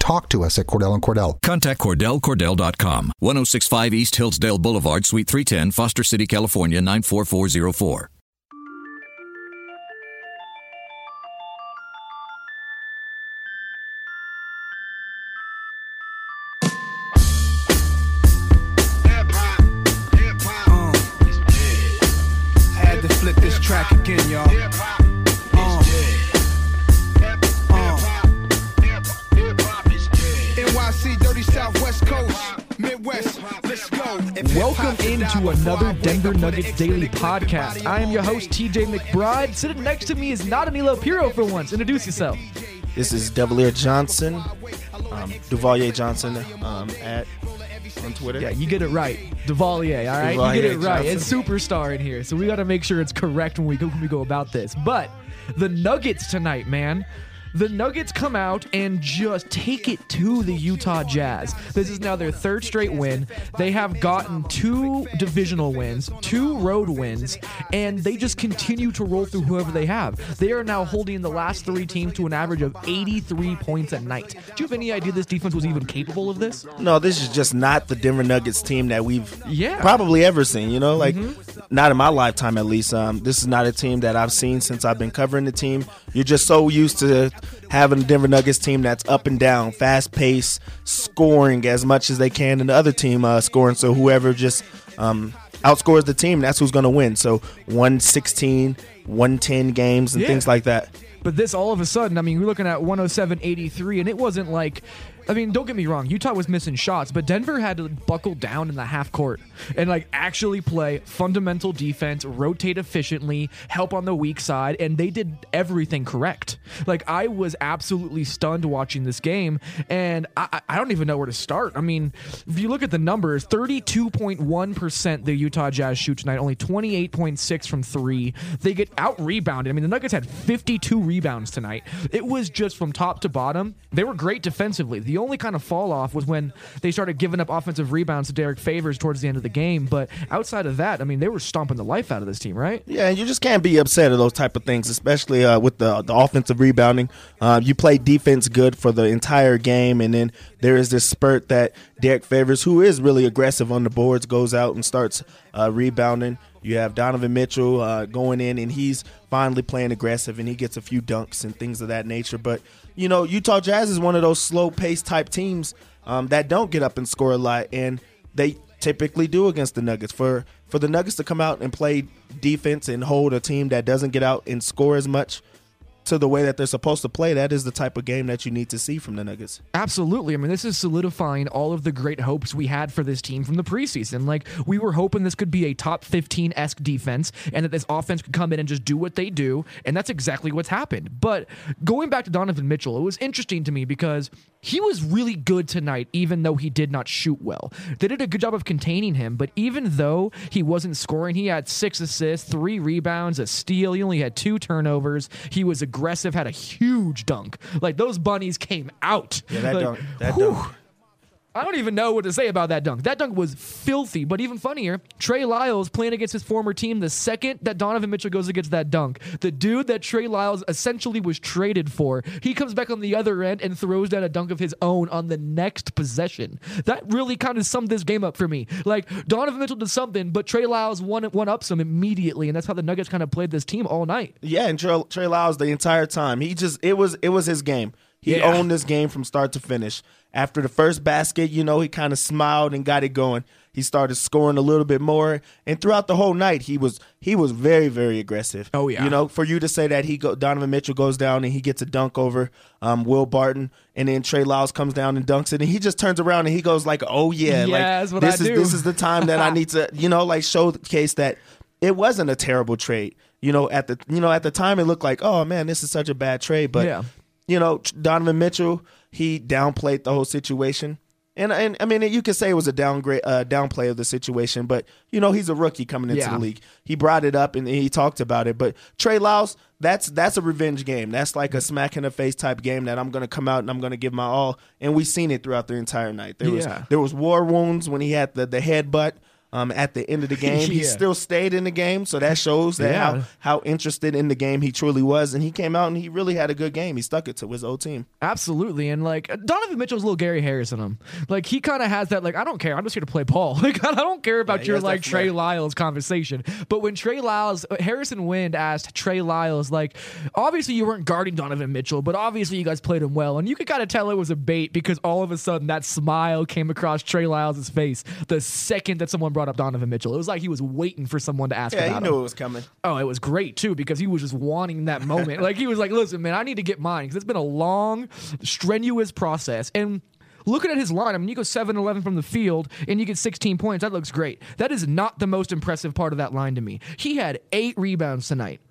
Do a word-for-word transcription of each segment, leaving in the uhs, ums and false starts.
talk to us at Cordell and Cordell. Contact Cordell Cordell dot com, ten sixty-five East Hillsdale Boulevard, Suite three ten, Foster City, California, nine four four zero four. Track again, y'all. Hip hop is dead. Hip hop is dead. N Y C, Dirty South, West Coast, Midwest. Let's go. Welcome into another Denver Nuggets Daily Podcast. I am your host, T J McBride. Sitting next to me is Natamila Piro for once. Introduce yourself. This is Duvalier Johnson, um, Duvalier Johnson um, at on Twitter. Yeah, you get it right. Duvalier, all right? Duvalier, you get it right. Johnson. It's superstar in here, so we got to make sure it's correct when we, go, when we go about this. But the Nuggets tonight, man. The Nuggets come out and just take it to the Utah Jazz. This is now their third straight win. They have gotten two divisional wins, two road wins, and they just continue to roll through whoever they have. They are now holding the last three teams to an average of eighty-three points a night. Do you have any idea this defense was even capable of this? No, this is just not the Denver Nuggets team that we've yeah. probably ever seen, you know? Like, mm-hmm. not in my lifetime, at least. Um, this is not a team that I've seen since I've been covering the team. You're just so used to having a Denver Nuggets team that's up and down, fast-paced, scoring as much as they can, and the other team uh, scoring. So whoever just um, outscores the team, that's who's going to win. So one sixteen, one ten games and yeah. things like that. But this, all of a sudden, I mean, we're looking at one oh seven eighty-three, and it wasn't like – I mean, don't get me wrong. Utah was missing shots, but Denver had to buckle down in the half court and like actually play fundamental defense, rotate efficiently, help on the weak side, and they did everything correct. Like, I was absolutely stunned watching this game, and I, I don't even know where to start. I mean, if you look at the numbers, thirty-two point one percent the Utah Jazz shoot tonight, only twenty-eight point six from three. They get out-rebounded. I mean, the Nuggets had fifty-two rebounds tonight. It was just from top to bottom. They were great defensively. The The only kind of fall off was when they started giving up offensive rebounds to Derek Favors towards the end of the game. But outside of that, I mean, they were stomping the life out of this team, right? Yeah, and you just can't be upset at those type of things, especially uh, with the, the offensive rebounding. Uh, you play defense good for the entire game, and then there is this spurt that Derek Favors, who is really aggressive on the boards, goes out and starts uh, rebounding. You have Donovan Mitchell uh, going in, and he's finally playing aggressive, and he gets a few dunks and things of that nature. But you know, Utah Jazz is one of those slow-paced type teams um, that don't get up and score a lot, and they typically do against the Nuggets. For for the Nuggets to come out and play defense and hold a team that doesn't get out and score as much to the way that they're supposed to play, that is the type of game that you need to see from the Nuggets. Absolutely. I mean, this is solidifying all of the great hopes we had for this team from the preseason. Like, we were hoping this could be a top fifteen-esque defense and that this offense could come in and just do what they do, and that's exactly what's happened. But going back to Donovan Mitchell, it was interesting to me because he was really good tonight, even though he did not shoot well. They did a good job of containing him, but even though he wasn't scoring, he had six assists, three rebounds, a steal. He only had two turnovers. He was a aggressive, had a huge dunk. Like, those bunnies came out. Yeah, that like, dunk. That whew. dunk. I don't even know what to say about that dunk. That dunk was filthy, but even funnier, Trey Lyles playing against his former team the second that Donovan Mitchell goes against that dunk. The dude that Trey Lyles essentially was traded for, he comes back on the other end and throws down a dunk of his own on the next possession. That really kind of summed this game up for me. Like, Donovan Mitchell did something, but Trey Lyles won, won up some immediately, and that's how the Nuggets kind of played this team all night. Yeah, and Trey, Trey Lyles the entire time, he just, it was, it was his game. He yeah. owned this game from start to finish. After the first basket, you know, he kind of smiled and got it going. He started scoring a little bit more. And throughout the whole night, he was he was very, very aggressive. Oh, yeah. You know, for you to say that he go, Donovan Mitchell goes down and he gets a dunk over um, Will Barton, and then Trey Lyles comes down and dunks it, and he just turns around and he goes like, oh, yeah. yeah like, that's what this I is, do. This is the time that I need to, you know, like showcase that it wasn't a terrible trade. You know, at the you know at the time, it looked like, oh, man, this is such a bad trade. But yeah. You know, Donovan Mitchell, he downplayed the whole situation. And and I mean, you could say it was a downgrade, uh, downplay of the situation, but you know he's a rookie coming into yeah. the league. He brought it up and he talked about it. But Trey Lyles, that's that's a revenge game. That's like a smack in the face type game that I'm going to come out and I'm going to give my all. And we've seen it throughout the entire night. There yeah. was there was war wounds when he had the the headbutt. Um, at the end of the game, yeah. he still stayed in the game, so that shows that yeah. how, how interested in the game he truly was. And he came out and he really had a good game. He stuck it to his old team. Absolutely. And like Donovan Mitchell's little Gary Harris in him. Like he kind of has that like, I don't care. I'm just here to play ball. Like I don't care about yeah, your like Trey Lyles conversation. But when Trey Lyles, Harrison Wind asked Trey Lyles, like obviously you weren't guarding Donovan Mitchell, but obviously you guys played him well. And you could kind of tell it was a bait because all of a sudden that smile came across Trey Lyles' face the second that someone brought up Donovan Mitchell. It was like he was waiting for someone to ask yeah, about him. Yeah, he knew him. It was coming. Oh, it was great, too, because he was just wanting that moment. Like, he was like, listen, man, I need to get mine, because it's been a long, strenuous process. And looking at his line, I mean, you go seven eleven from the field, and you get sixteen points. That looks great. That is not the most impressive part of that line to me. He had eight rebounds tonight.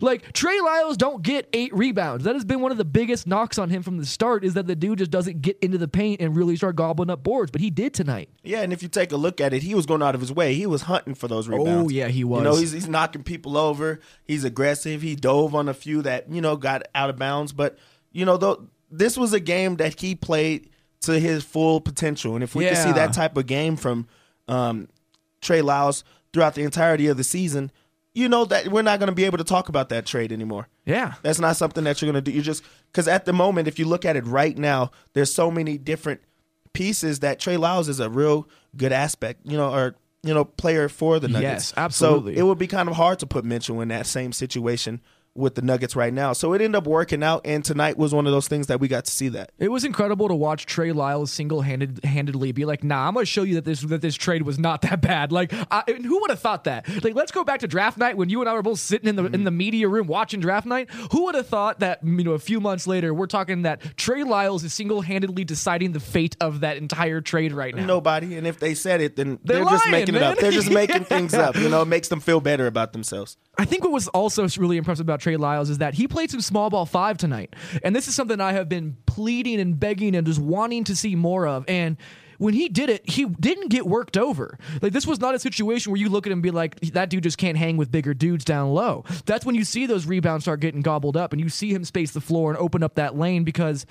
Like, Trey Lyles don't get eight rebounds. That has been one of the biggest knocks on him from the start, is that the dude just doesn't get into the paint and really start gobbling up boards, but he did tonight. Yeah, and if you take a look at it, he was going out of his way. He was hunting for those rebounds. Oh, yeah, he was. You know, he's, he's knocking people over. He's aggressive. He dove on a few that, you know, got out of bounds. But, you know, though, this was a game that he played to his full potential. And if we yeah. can see that type of game from um, Trey Lyles throughout the entirety of the season, you know that we're not going to be able to talk about that trade anymore. Yeah. That's not something that you're going to do. You just because at the moment, if you look at it right now, there's so many different pieces that Trey Lyles is a real good aspect, you know, or you know, player for the Nuggets. Yes, absolutely. So it would be kind of hard to put Mitchell in that same situation with the Nuggets right now. So it ended up working out, and tonight was one of those things that we got to see that. It was incredible to watch Trey Lyles single-handed handedly be like, nah, I'm going to show you that this that this trade was not that bad. Like, I, who would have thought that? Like, let's go back to draft night when you and I were both sitting in the mm-hmm. in the media room watching draft night. Who would have thought that, you know, a few months later, we're talking that Trey Lyles is single-handedly deciding the fate of that entire trade right now? Nobody, and if they said it, then they're, they're lying, just making man. it up. They're just yeah. making things up. You know, it makes them feel better about themselves. I think what was also really impressive about Trey Lyles is that he played some small ball five tonight. And this is something I have been pleading and begging and just wanting to see more of. And when he did it, he didn't get worked over. Like, this was not a situation where you look at him and be like, that dude just can't hang with bigger dudes down low. That's when you see those rebounds start getting gobbled up and you see him space the floor and open up that lane, because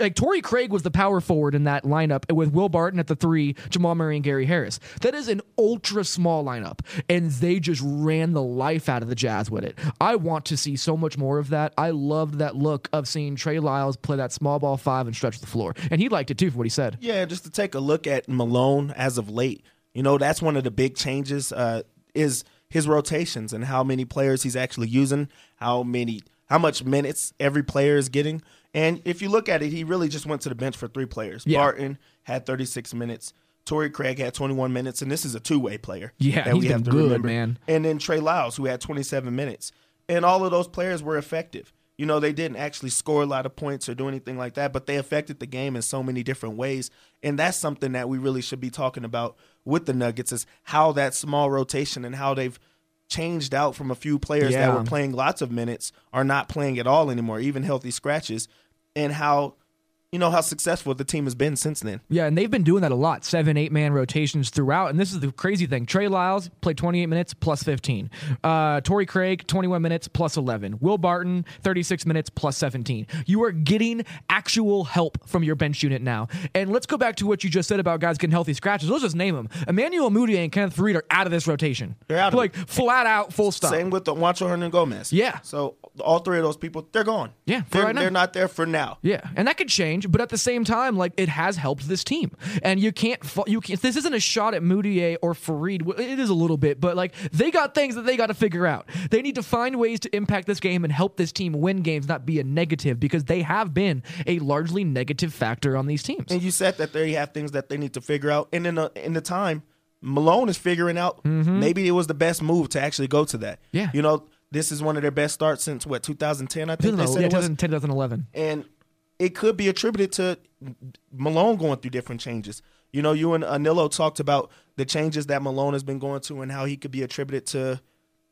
like Torrey Craig was the power forward in that lineup with Will Barton at the three, Jamal Murray, and Gary Harris. That is an ultra small lineup, and they just ran the life out of the Jazz with it. I want to see so much more of that. I loved that look of seeing Trey Lyles play that small ball five and stretch the floor, and he liked it too for what he said. Yeah, just to take a look at Malone as of late, you know, that's one of the big changes uh, is his rotations and how many players he's actually using, how many, how much minutes every player is getting. And if you look at it, he really just went to the bench for three players. Yeah. Barton had thirty-six minutes. Torrey Craig had twenty-one minutes. And this is a two-way player. Yeah, that he's we have been to good, remember. man. And then Trey Lyles, who had twenty-seven minutes. And all of those players were effective. You know, they didn't actually score a lot of points or do anything like that, but they affected the game in so many different ways. And that's something that we really should be talking about with the Nuggets, is how that small rotation and how they've changed out from a few players yeah. that were playing lots of minutes are not playing at all anymore, even healthy scratches. And how, you know, how successful the team has been since then. Yeah, and they've been doing that a lot, seven, eight-man rotations throughout. And this is the crazy thing. Trey Lyles played twenty-eight minutes plus fifteen. Uh, Torrey Craig, twenty-one minutes plus eleven. Will Barton, thirty-six minutes plus seventeen. You are getting actual help from your bench unit now. And let's go back to what you just said about guys getting healthy scratches. Let's just name them. Emmanuel Mudiay and Kenneth Faried are out of this rotation. They're out of Like, it. flat out, full stop. Same with the Juancho Hernan Gomez. Yeah. So all three of those people, they're gone. Yeah, for they're, right now. They're not there for now. Yeah, and that could change. But at the same time, like, it has helped this team, and you can't. You can't, this isn't a shot at Mudiay or Faried. It is a little bit, but like they got things that they got to figure out. They need to find ways to impact this game and help this team win games, not be a negative, because they have been a largely negative factor on these teams. And you said that they have things that they need to figure out, and in the, in the time, Malone is figuring out mm-hmm. maybe it was the best move to actually go to that. Yeah, you know, this is one of their best starts since what two thousand ten, I think. No, they said yeah, it was twenty ten, twenty eleven, and it could be attributed to Malone going through different changes. You know, you and Anillo talked about the changes that Malone has been going to and how he could be attributed to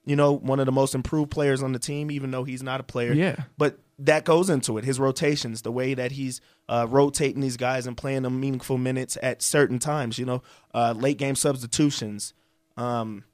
you know, one of the most improved players on the team, even though he's not a player. Yeah. But that goes into it, his rotations, the way that he's uh, rotating these guys and playing them meaningful minutes at certain times, you know, uh, late game substitutions, um,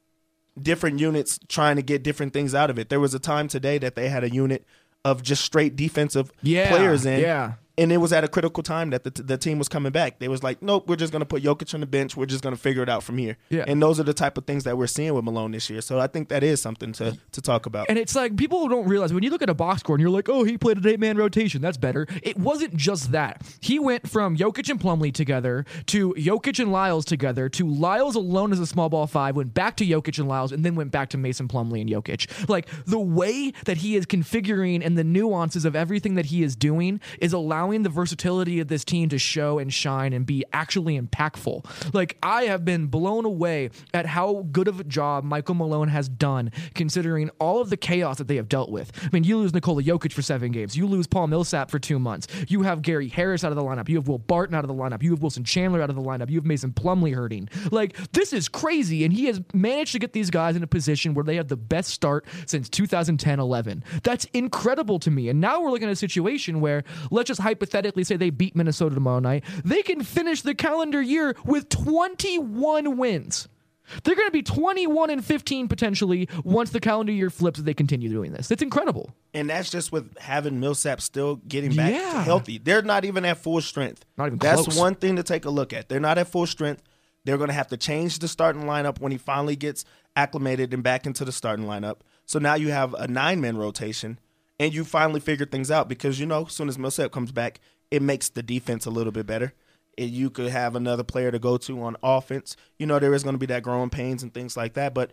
different units trying to get different things out of it. There was a time today that they had a unit of just straight defensive yeah, players in. Yeah. And it was at a critical time that the, t- the team was coming back. They was like, nope, we're just going to put Jokic on the bench. We're just going to figure it out from here. Yeah. And those are the type of things that we're seeing with Malone this year. So I think that is something to, to talk about. And it's like people don't realize when you look at a box score and you're like, oh, he played an eight-man rotation. That's better. It wasn't just that. He went from Jokic and Plumlee together to Jokic and Lyles together to Lyles alone as a small ball five, went back to Jokic and Lyles, and then went back to Mason Plumlee and Jokic. Like the way that he is configuring and the nuances of everything that he is doing is allowing the versatility of this team to show and shine and be actually impactful. Like, I have been blown away at how good of a job Michael Malone has done considering all of the chaos that they have dealt with. I mean, you lose Nikola Jokic for seven games. You lose Paul Millsap for two months. You have Gary Harris out of the lineup. You have Will Barton out of the lineup. You have Wilson Chandler out of the lineup. You have Mason Plumlee hurting. Like, this is crazy, and he has managed to get these guys in a position where they have the best start since two thousand ten eleven. That's incredible to me, and now we're looking at a situation where, let's just hypothetically say they beat Minnesota tomorrow night, they can finish the calendar year with twenty-one wins. They're going to be twenty-one and fifteen potentially once the calendar year flips if they continue doing this. It's incredible. And that's just with having Millsap still getting back yeah. to healthy. They're not even at full strength. Not even that's close. One thing to take a look at. They're not at full strength. They're going to have to change the starting lineup when he finally gets acclimated and back into the starting lineup. So now you have a nine-man rotation. And you finally figure things out because, you know, as soon as Millsap comes back, it makes the defense a little bit better. And you could have another player to go to on offense. You know, there is going to be that growing pains and things like that, but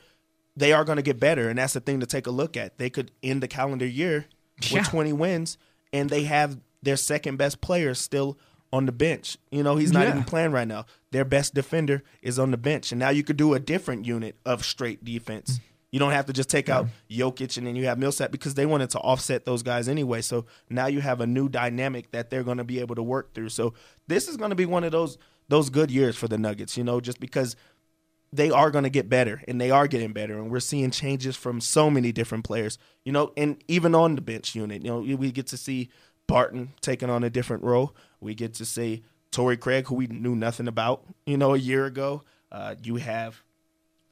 they are going to get better, and that's the thing to take a look at. They could end the calendar year with yeah. twenty wins, and they have their second-best player still on the bench. You know, he's not yeah. even playing right now. Their best defender is on the bench, and now you could do a different unit of straight defense. Mm-hmm. You don't have to just take out Jokic and then you have Millsap because they wanted to offset those guys anyway. So now you have a new dynamic that they're going to be able to work through. So this is going to be one of those those good years for the Nuggets, you know, just because they are going to get better and they are getting better. And we're seeing changes from so many different players, you know, and even on the bench unit. You know, we get to see Barton taking on a different role. We get to see Torrey Craig, who we knew nothing about, you know, a year ago. Uh, you have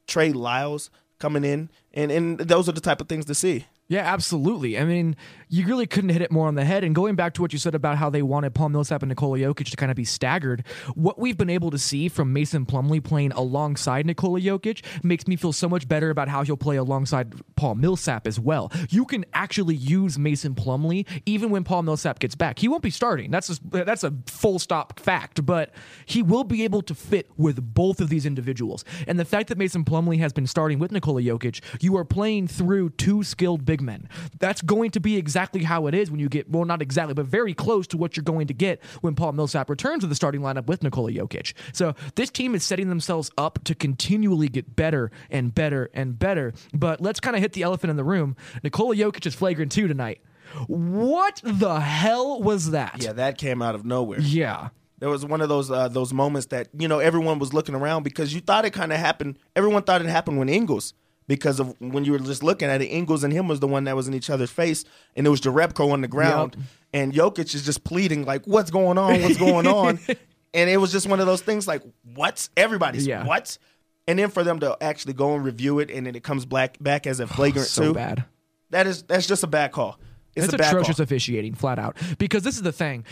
Trey Lyles coming in, and, and those are the type of things to see. Yeah, absolutely. I mean, you really couldn't hit it more on the head. And going back to what you said about how they wanted Paul Millsap and Nikola Jokic to kind of be staggered, what we've been able to see from Mason Plumlee playing alongside Nikola Jokic makes me feel so much better about how he'll play alongside Paul Millsap as well. You can actually use Mason Plumlee even when Paul Millsap gets back. He won't be starting. That's just, that's a full stop fact, but he will be able to fit with both of these individuals. And the fact that Mason Plumlee has been starting with Nikola Jokic, you are playing through two skilled big big men. That's going to be exactly how it is when you get, well, not exactly, but very close to what you're going to get when Paul Millsap returns to the starting lineup with Nikola Jokic. So this team is setting themselves up to continually get better and better and better. But let's kind of hit the elephant in the room. Nikola Jokic is flagrant two tonight. What the hell was that? Yeah, that came out of nowhere. Yeah. There was one of those uh, those moments that, you know, everyone was looking around because you thought it kind of happened. Everyone thought it happened when Ingles. Because of when you were just looking at it, Ingles and him was the one that was in each other's face, and it was Jarebko on the ground, yep. and Jokic is just pleading, like, what's going on, what's going on? And it was just one of those things, like, what? Everybody's, yeah. what? And then for them to actually go and review it, and then it comes black, back as a flagrant oh, so too. Bad. That is, that's just a bad call. It's, it's atrocious call. Officiating, flat out. Because this is the thing.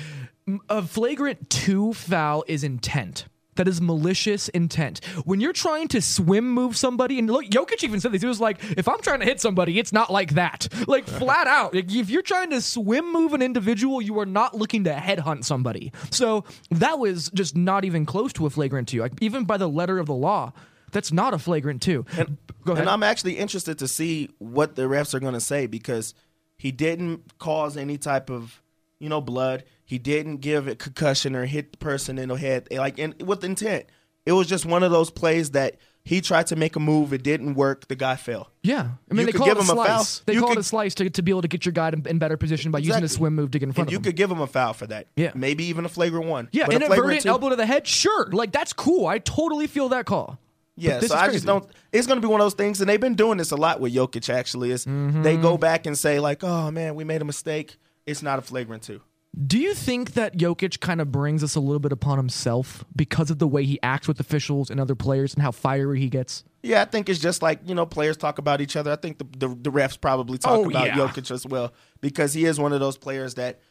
A flagrant two foul is intent. That is malicious intent. When you're trying to swim move somebody, and look, Jokic even said this. He was like, if I'm trying to hit somebody, it's not like that. Like, flat out. Like, if you're trying to swim move an individual, you are not looking to headhunt somebody. So that was just not even close to a flagrant two. Like, even by the letter of the law, that's not a flagrant two. And, Go ahead. And I'm actually interested to see what the refs are going to say because he didn't cause any type of, you know, blood. He didn't give a concussion or hit the person in the head, like, and with intent. It was just one of those plays that he tried to make a move. It didn't work. The guy fell. Yeah. I mean, you they call it a slice. They call it a slice to, to be able to get your guy in better position by exactly. using a swim move to get in front and of you him. You could give him a foul for that. Yeah. Maybe even a flagrant one. Yeah, but inadvertent elbow to the head, sure. Like, that's cool. I totally feel that call. Yeah, so I crazy. just don't – it's going to be one of those things, and they've been doing this a lot with Jokic actually. Is mm-hmm. They go back and say like, oh, man, we made a mistake. It's not a flagrant two. Do you think that Jokic kind of brings us a little bit upon himself because of the way he acts with officials and other players and how fiery he gets? Yeah, I think it's just like, you know, players talk about each other. I think the, the, the refs probably talk oh, about yeah. Jokic as well, because he is one of those players that –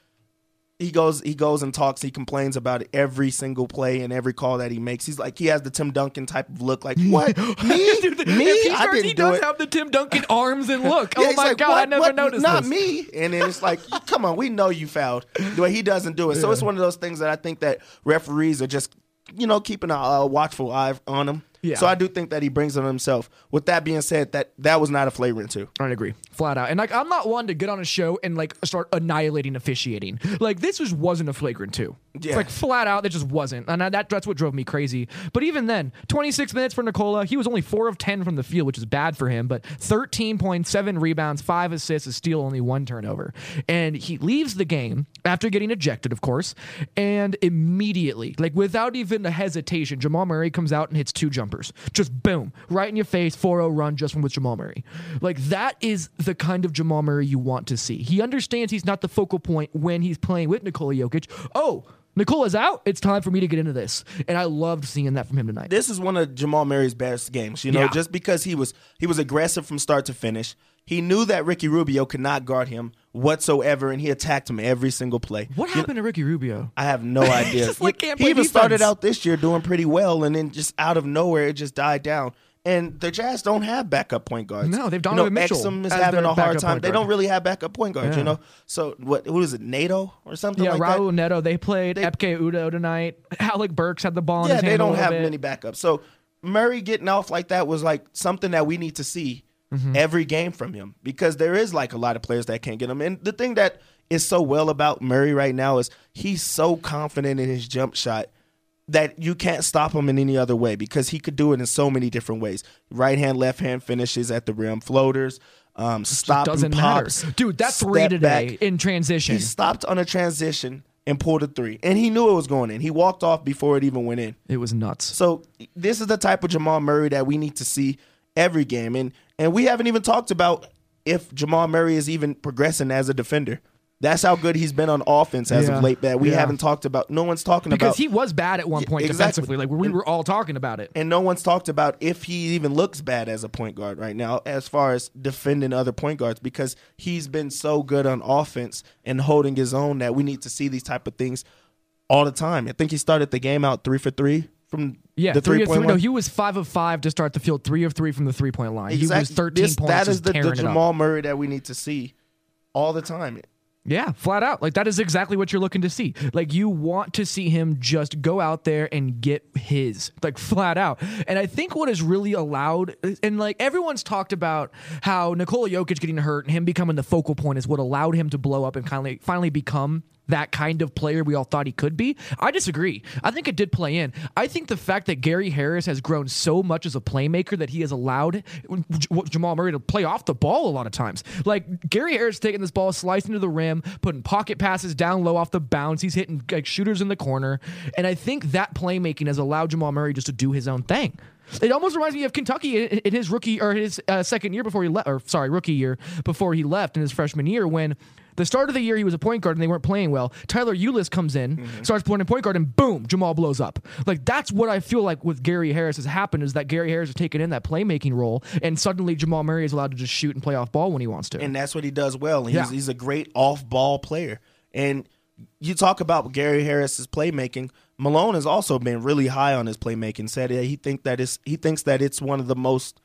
He goes he goes and talks. He complains about every single play and every call that he makes. He's like, he has the Tim Duncan type of look. Like, what? Me? Dude, the, me? He, starts, I didn't he do does it. have the Tim Duncan arms and look. yeah, oh, my like, God. What? I never what? noticed Not this. me. And then it's like, come on, we know you fouled. But he doesn't do it. Yeah. So it's one of those things that I think that referees are just, you know, keeping a uh, watchful eye on him. Yeah. So I do think that he brings it on himself. With that being said, that that was not a flagrant two. I agree, flat out. And like, I'm not one to get on a show and like start annihilating officiating. Like, this just wasn't a flagrant two. Yeah. Like, flat out, it just wasn't. And I, that that's what drove me crazy. But even then, twenty-six minutes for Nikola. He was only four of ten from the field, which is bad for him. But thirteen point seven rebounds, five assists, a steal, only one turnover. And he leaves the game after getting ejected, of course. And immediately, like without even a hesitation, Jamal Murray comes out and hits two jump. Just boom, right in your face, four oh run just from with Jamal Murray. Like, that is the kind of Jamal Murray you want to see. He understands he's not the focal point when he's playing with Nikola Jokic. Oh, Nikola's out. It's time for me to get into this. And I loved seeing that from him tonight. This is one of Jamal Murray's best games, you know, yeah. just because he was he was aggressive from start to finish. He knew that Ricky Rubio could not guard him whatsoever, and he attacked him every single play. What you happened know, to Ricky Rubio? I have no idea. just, like, can't he even defense. started out this year doing pretty well, and then just out of nowhere, it just died down. And the Jazz don't have backup point guards. No, they've Donovan you know, Mitchell. Exum is having a hard time. They don't really have backup point guards, yeah. you know. So what? Who is it? Nato or something yeah, like Raul that? Yeah, Raul Neto. They played they, Epke Udo tonight. Alec Burks had the ball in yeah, his hand. Yeah, they don't have bit. many backups. So Murray getting off like that was like something that we need to see Mm-hmm. every game from him, because there is like a lot of players that can't get him. And the thing that is so well about Murray right now is he's so confident in his jump shot that you can't stop him in any other way, because he could do it in so many different ways. Right hand, left hand finishes at the rim, floaters, um, stop and pops. Matter. Dude, that three today back. in transition. He stopped on a transition and pulled a three. And he knew it was going in. He walked off before it even went in. It was nuts. So this is the type of Jamal Murray that we need to see every game. And And we haven't even talked about if Jamal Murray is even progressing as a defender. That's how good he's been on offense as yeah. of late. That we yeah. haven't talked about. No one's talking because about because he was bad at one point yeah, exactly. defensively. Like we were all talking about it, and no one's talked about if he even looks bad as a point guard right now, as far as defending other point guards, because he's been so good on offense and holding his own that we need to see these type of things all the time. I think he started the game out three for three. From yeah, the three, three point line. No, he was five of five to start the field, three of three from the three point line. Exactly. He was thirteen this, points. That is the, the Jamal Murray that we need to see all the time. Yeah, flat out. Like, that is exactly what you're looking to see. Like, you want to see him just go out there and get his, like, flat out. And I think what is really allowed, and like everyone's talked about how Nikola Jokic getting hurt and him becoming the focal point is what allowed him to blow up and finally, finally become that kind of player we all thought he could be. I disagree. I think it did play in. I think the fact that Gary Harris has grown so much as a playmaker that he has allowed Jamal Murray to play off the ball a lot of times. Like, Gary Harris taking this ball, slicing to the rim, putting pocket passes down low off the bounce. He's hitting like shooters in the corner. And I think that playmaking has allowed Jamal Murray just to do his own thing. It almost reminds me of Kentucky in his rookie or his uh, second year before he left, or sorry, rookie year before he left in his freshman year, when the start of the year he was a point guard and they weren't playing well. Tyler Ulis comes in, mm-hmm. starts playing point guard, and boom, Jamal blows up. Like, that's what I feel like with Gary Harris has happened, is that Gary Harris has taken in that playmaking role, and suddenly Jamal Murray is allowed to just shoot and play off ball when he wants to. And that's what he does well. He's, yeah. he's a great off ball player. And you talk about Gary Harris's playmaking. Malone has also been really high on his playmaking. Said he think that it's, he thinks that it's one of the most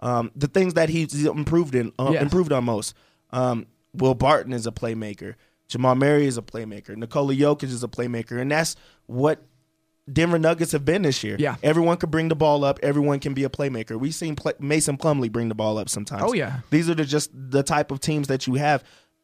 um, the things that he's improved in uh, yes. improved on most. Um, Will Barton is a playmaker. Jamal Murray is a playmaker. Nikola Jokic is a playmaker, and that's what Denver Nuggets have been this year. Yeah, everyone can bring the ball up. Everyone can be a playmaker. We've seen play- Mason Plumlee bring the ball up sometimes. Oh yeah, these are the, just the type of teams that you have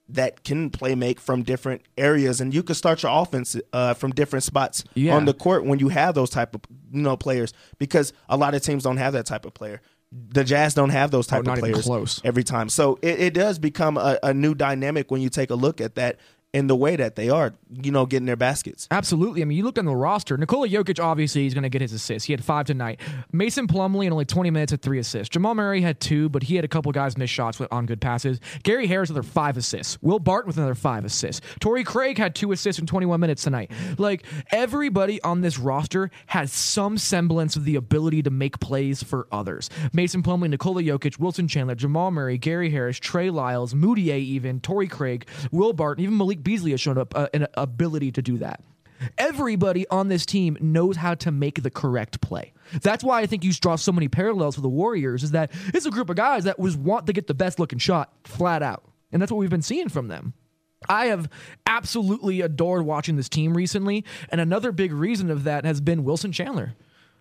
that can play make from different areas, and you can start your offense uh, from different spots yeah. on the court when you have those type of you know players, because a lot of teams don't have that type of player. The Jazz don't have those type oh, not of players even close. every time. So it, it does become a, a new dynamic when you take a look at that. in the way that they are, you know, getting their baskets. Absolutely. I mean, you look on the roster, Nikola Jokic, obviously, he's going to get his assists. He had five tonight. Mason Plumlee in only twenty minutes had three assists. Jamal Murray had two, but he had a couple guys miss shots on good passes. Gary Harris with another five assists. Will Barton with another five assists. Torrey Craig had two assists in twenty-one minutes tonight. Like, everybody on this roster has some semblance of the ability to make plays for others. Mason Plumlee, Nikola Jokic, Wilson Chandler, Jamal Murray, Gary Harris, Trey Lyles, Mudiay even, Torrey Craig, Will Barton, even Malik Beasley has shown up uh, an ability to do that. Everybody on this team knows how to make the correct play. That's why I think you draw so many parallels for the Warriors, is that it's a group of guys that was want to get the best looking shot flat out. And that's what we've been seeing from them. I have absolutely adored watching this team recently. And another big reason of that has been Wilson Chandler.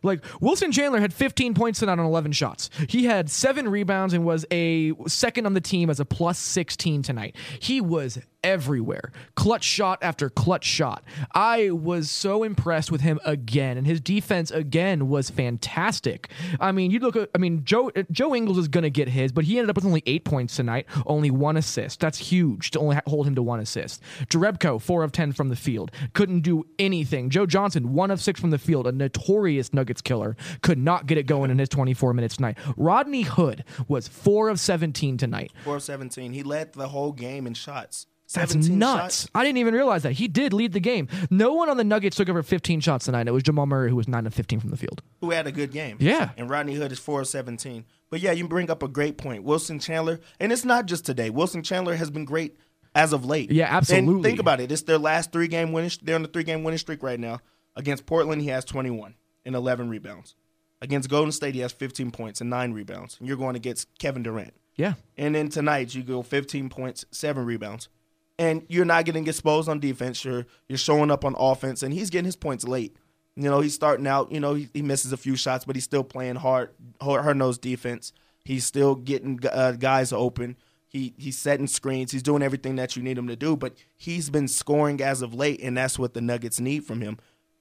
Like, Wilson Chandler had fifteen points tonight on eleven shots. He had seven rebounds and was a second on the team as a plus sixteen tonight. He was everywhere. Clutch shot after clutch shot. I was so impressed with him again, and his defense again was fantastic. I mean, you look at, I mean, Joe Joe Ingles is going to get his, but he ended up with only eight points tonight, only one assist. That's huge to only hold him to one assist. Jarebko, four of ten from the field. Couldn't do anything. Joe Johnson, one of six from the field, a notorious Nuggets killer. Could not get it going in his twenty-four minutes tonight. Rodney Hood was four of seventeen tonight. four of seventeen. He led the whole game in shots. That's nuts. Shots. I didn't even realize that. He did lead the game. No one on the Nuggets took over fifteen shots tonight. It was Jamal Murray, who was nine of fifteen from the field. Who had a good game. Yeah. And Rodney Hood is four of seventeen. But yeah, you bring up a great point. Wilson Chandler, and it's not just today. Wilson Chandler has been great as of late. Yeah, absolutely. And think about it. It's their last three-game winning streak. They're on the three-game winning streak right now. Against Portland, he has twenty-one and eleven rebounds. Against Golden State, he has fifteen points and nine rebounds. And you're going against Kevin Durant. Yeah. And then tonight, you go fifteen points, seven rebounds. And you're not getting exposed on defense. You're you're showing up on offense, and he's getting his points late. You know, he's starting out. You know, he, he misses a few shots, but he's still playing hard, hard-nosed defense. He's still getting uh, guys open. He he's setting screens. He's doing everything that you need him to do. But he's been scoring as of late, and that's what the Nuggets need from him.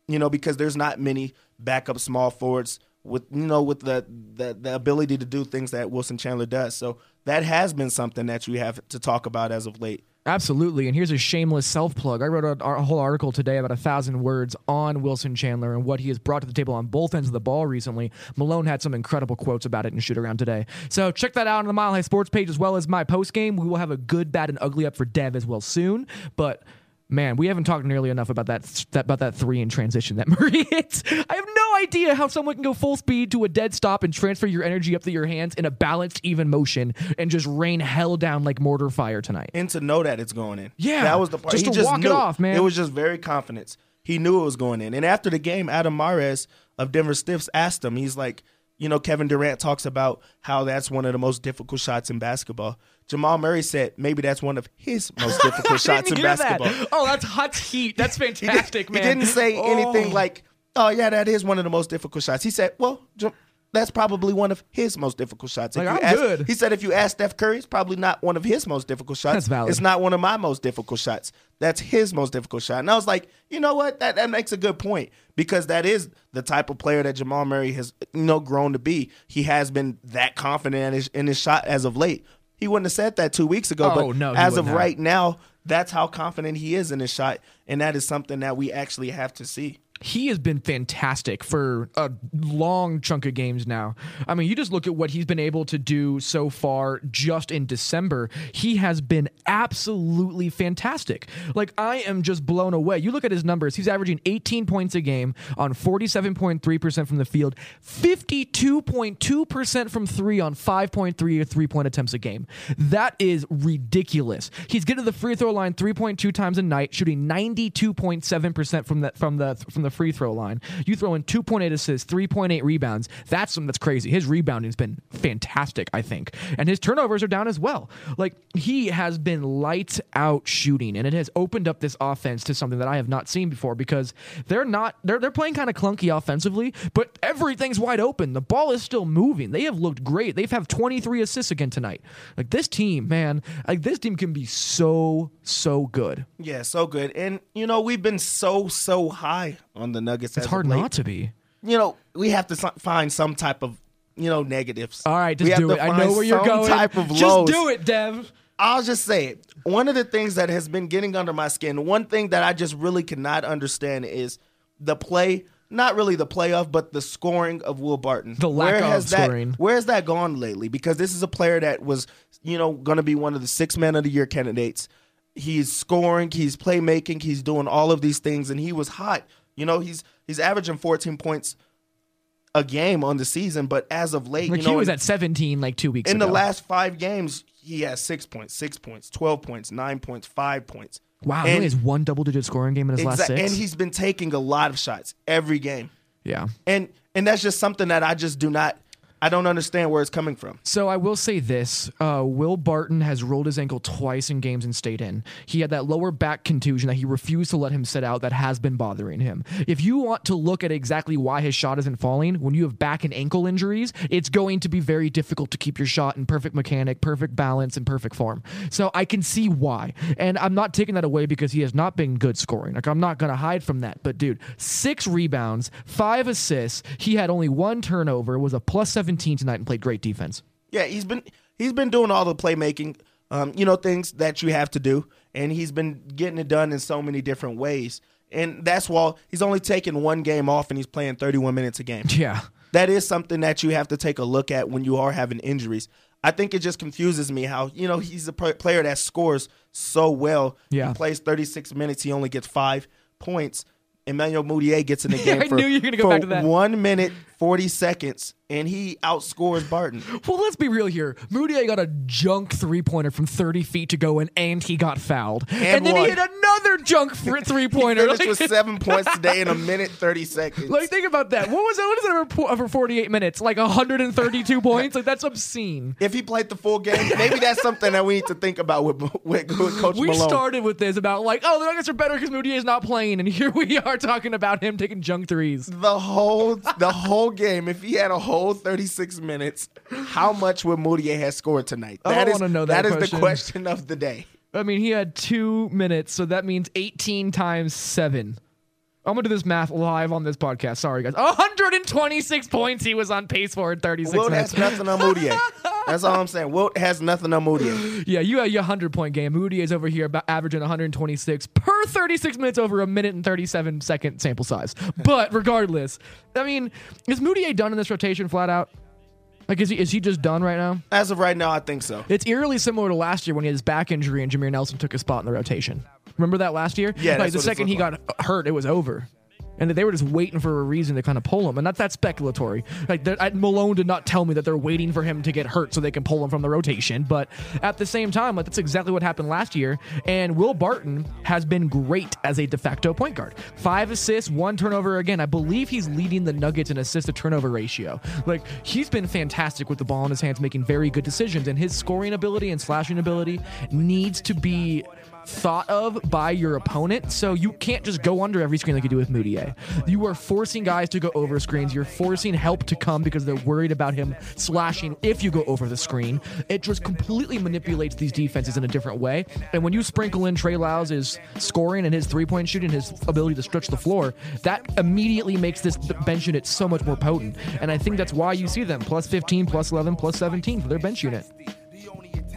You know, because there's not many backup small forwards with you know with the the, the ability to do things that Wilson Chandler does. So that has been something that you have to talk about as of late. Absolutely, and here's a shameless self-plug. I wrote a, a whole article today about a thousand words on Wilson Chandler and what he has brought to the table on both ends of the ball recently. Malone had some incredible quotes about it in Shoot Around today. So check that out on the Mile High Sports page as well as my post-game. We will have a good, bad, and ugly up for Dev as well soon, but... Man, we haven't talked nearly enough about that, that about that three in transition that Murray hits. I have no idea how someone can go full speed to a dead stop and transfer your energy up to your hands in a balanced, even motion and just rain hell down like mortar fire tonight. And to know that it's going in. Yeah. That was the part. Just he to just walk knew. It off, man. It was just very confidence. He knew it was going in. And after the game, Adam Mares of Denver Stiffs asked him, he's like, you know, Kevin Durant talks about how that's one of the most difficult shots in basketball. Jamal Murray said maybe that's one of his most difficult shots in basketball. That. Oh, that's hot heat. That's fantastic, he did, man. He didn't say oh. anything like, oh, yeah, that is one of the most difficult shots. He said, well, that's probably one of his most difficult shots. Like, I'm ask, good. He said if you ask Steph Curry, it's probably not one of his most difficult shots. That's valid. It's not one of my most difficult shots. That's his most difficult shot. And I was like, you know what? That, that makes a good point because that is the type of player that Jamal Murray has you know, grown to be. He has been that confident in his, in his shot as of late. He wouldn't have said that two weeks ago, oh, but no, as of have. right now, that's how confident he is in his shot, and that is something that we actually have to see. He has been fantastic for a long chunk of games now. I mean, you just look at what he's been able to do so far just in December. He has been absolutely fantastic. Like, I am just blown away. You look at his numbers. He's averaging eighteen points a game on forty-seven point three percent from the field, fifty-two point two percent from three on five point three or three-point attempts a game. That is ridiculous. He's getting to the free throw line three point two times a night, shooting ninety-two point seven percent from the, from the, from the free throw line. You throw in two point eight assists, three point eight rebounds. That's something that's crazy. His rebounding has been fantastic, I think. And his turnovers are down as well. Like, he has been lights out shooting, and it has opened up this offense to something that I have not seen before because they're not, they're, they're playing kind of clunky offensively, but everything's wide open. The ball is still moving. They have looked great. They've had twenty-three assists again tonight. Like, this team, man, like this team can be so, so good. Yeah, so good. And, you know, we've been so, so high on the Nuggets. It's hard not to be. You know, we have to find some type of, you know, negatives. All right, just do it. I know where you're going. Type of lows. Just do it, Dev. I'll just say it. One of the things that has been getting under my skin, one thing that I just really cannot understand is the play, not really the playoff, but the scoring of Will Barton. The lack where has of that, scoring. Where has that gone lately? Because this is a player that was, you know, going to be one of the six man of the year candidates. He's scoring, he's playmaking, he's doing all of these things, and he was hot. You know, he's he's averaging fourteen points a game on the season, but as of late, like you know, he was in, at seventeen like two weeks in ago. In the last five games, he has six points, six points, twelve points, nine points, five points. Wow, and he only has one double-digit scoring game in his exa- last six. And he's been taking a lot of shots every game. Yeah. And and that's just something that I just do not, I don't understand where it's coming from. So I will say this. Uh, Will Barton has rolled his ankle twice in games and stayed in. He had that lower back contusion that he refused to let him sit out that has been bothering him. If you want to look at exactly why his shot isn't falling, when you have back and ankle injuries, it's going to be very difficult to keep your shot in perfect mechanic, perfect balance, and perfect form. So I can see why. And I'm not taking that away because he has not been good scoring. Like, I'm not going to hide from that. But, dude, six rebounds, five assists. He had only one turnover, was a plus seven tonight and played great defense. Yeah, he's been he's been doing all the playmaking, um, you know, things that you have to do, and he's been getting it done in so many different ways. And that's why he's only taken one game off and he's playing thirty-one minutes a game. Yeah. That is something that you have to take a look at when you are having injuries. I think it just confuses me how, you know, he's a player that scores so well. Yeah. He plays thirty-six minutes, he only gets five points. Emmanuel Mudiay gets in the game yeah, for, go for that. one minute, forty seconds, and he outscores Barton. Well, let's be real here. Mudiay got a junk three-pointer from thirty feet to go in, and he got fouled. And, and then he hit another junk three-pointer. He finished like, with seven points today in a minute, thirty seconds. Like, think about that. What was that over, over forty-eight minutes? Like one hundred thirty-two points? Like, that's obscene. If he played the full game, maybe that's something that we need to think about with, with, with Coach we Malone. We started with this about, like, oh, the Nuggets are better because Mudiay is not playing, and here we are. Talking about him taking junk threes the whole the whole game. If he had a whole thirty-six minutes, how much would Mudiay have scored tonight? That I is know that, that is the question of the day. I mean, he had two minutes, so that means eighteen times seven. I'm gonna do this math live on this podcast. Sorry, guys. one hundred twenty-six points he was on pace for in thirty-six Wilt minutes. Wilt has nothing on Mudiay. That's all I'm saying. Wilt has nothing on Mudiay. Yeah, you had your hundred-point game. Mudier's over here about averaging one hundred twenty-six per thirty-six minutes over a minute and thirty-seven second sample size. But regardless, I mean, is Mudiay done in this rotation flat out? Like, is he is he just done right now? As of right now, I think so. It's eerily similar to last year when he had his back injury and Jameer Nelson took his spot in the rotation. Remember that last year? Yeah. Like the second he got hurt, it was over. And they were just waiting for a reason to kind of pull him. And that's that speculatory. Like I, Malone did not tell me that they're waiting for him to get hurt so they can pull him from the rotation. But at the same time, like, that's exactly what happened last year. And Will Barton has been great as a de facto point guard. Five assists, one turnover. Again, I believe he's leading the Nuggets in assist to turnover ratio. Like, he's been fantastic with the ball in his hands, making very good decisions. And his scoring ability and slashing ability needs to be thought of by your opponent, so you can't just go under every screen like you do with Mudiay. You are forcing guys to go over screens. You're forcing help to come because they're worried about him slashing if you go over the screen. It just completely manipulates these defenses in a different way. And when you sprinkle in Trey Lyles' scoring and his three-point shooting, his ability to stretch the floor, that immediately makes this bench unit so much more potent. And I think that's why you see them plus fifteen, plus eleven, plus seventeen for their bench unit.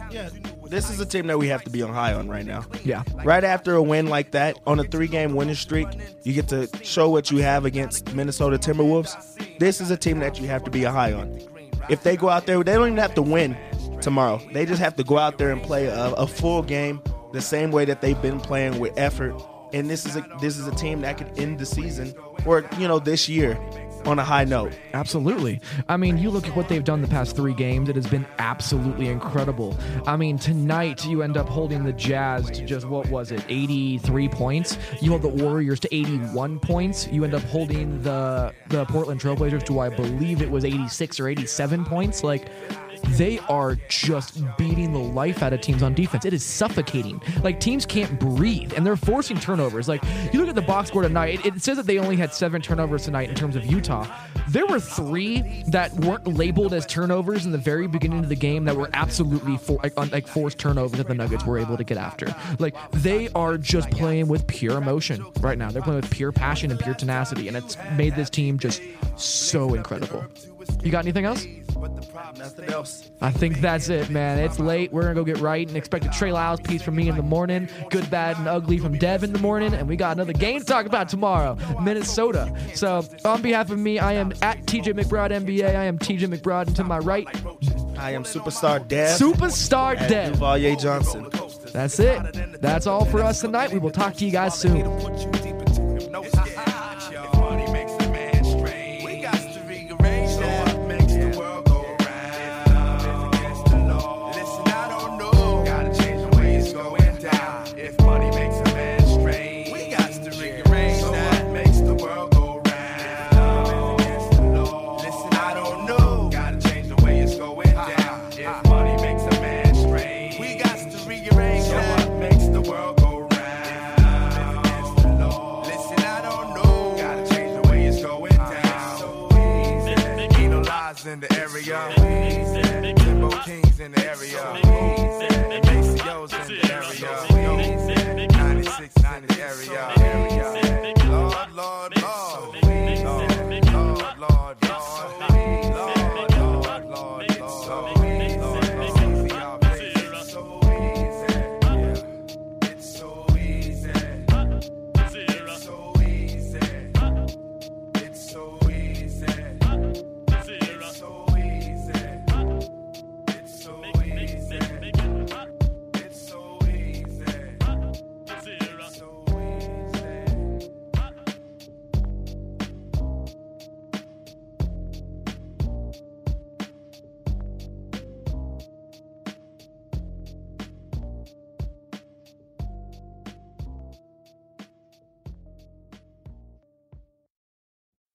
Yeah. This is a team that we have to be on high on right now. Yeah. Right after a win like that, on a three-game winning streak, you get to show what you have against Minnesota Timberwolves. This is a team that you have to be high on. If they go out there, they don't even have to win tomorrow. They just have to go out there and play a, a full game the same way that they've been playing with effort. And this is a, this is a team that could end the season or, you know, this year on a high note. Absolutely. I mean, you look at what they've done the past three games. It has been absolutely incredible. I mean, tonight you end up holding the Jazz to just, what was it, eighty-three points. You hold the Warriors to eighty-one points. You end up holding the, the Portland Trailblazers to, I believe it was eighty-six or eighty-seven points. Like, they are just beating the life out of teams on defense. It is suffocating. Like, teams can't breathe, and they're forcing turnovers. Like, you look at the box score tonight, it, it says that they only had seven turnovers tonight in terms of Utah. There were three that weren't labeled as turnovers in the very beginning of the game that were absolutely for, like, un, like forced turnovers that the Nuggets were able to get after. Like, they are just playing with pure emotion right now. They're playing with pure passion and pure tenacity, and it's made this team just so incredible. You got anything else? Nothing else. I think that's it, man. It's late. We're going to go get right and expect a Trey Lyles piece from me in the morning. Good, bad, and ugly from Dev in the morning. And we got another game to talk about tomorrow, Minnesota. So on behalf of me, I am at T J McBride N B A. I am T J McBride. And to my right, I am Superstar Dev. Superstar Dev. Duvalier Johnson. That's it. That's all for us tonight. We will talk to you guys soon. In the area, Timbo Kings in the area, Maceos in the area, ninety-six in the area, Lord, Lord, Lord, Lord, Lord, Lord, Lord, Lord, Lord, Lord,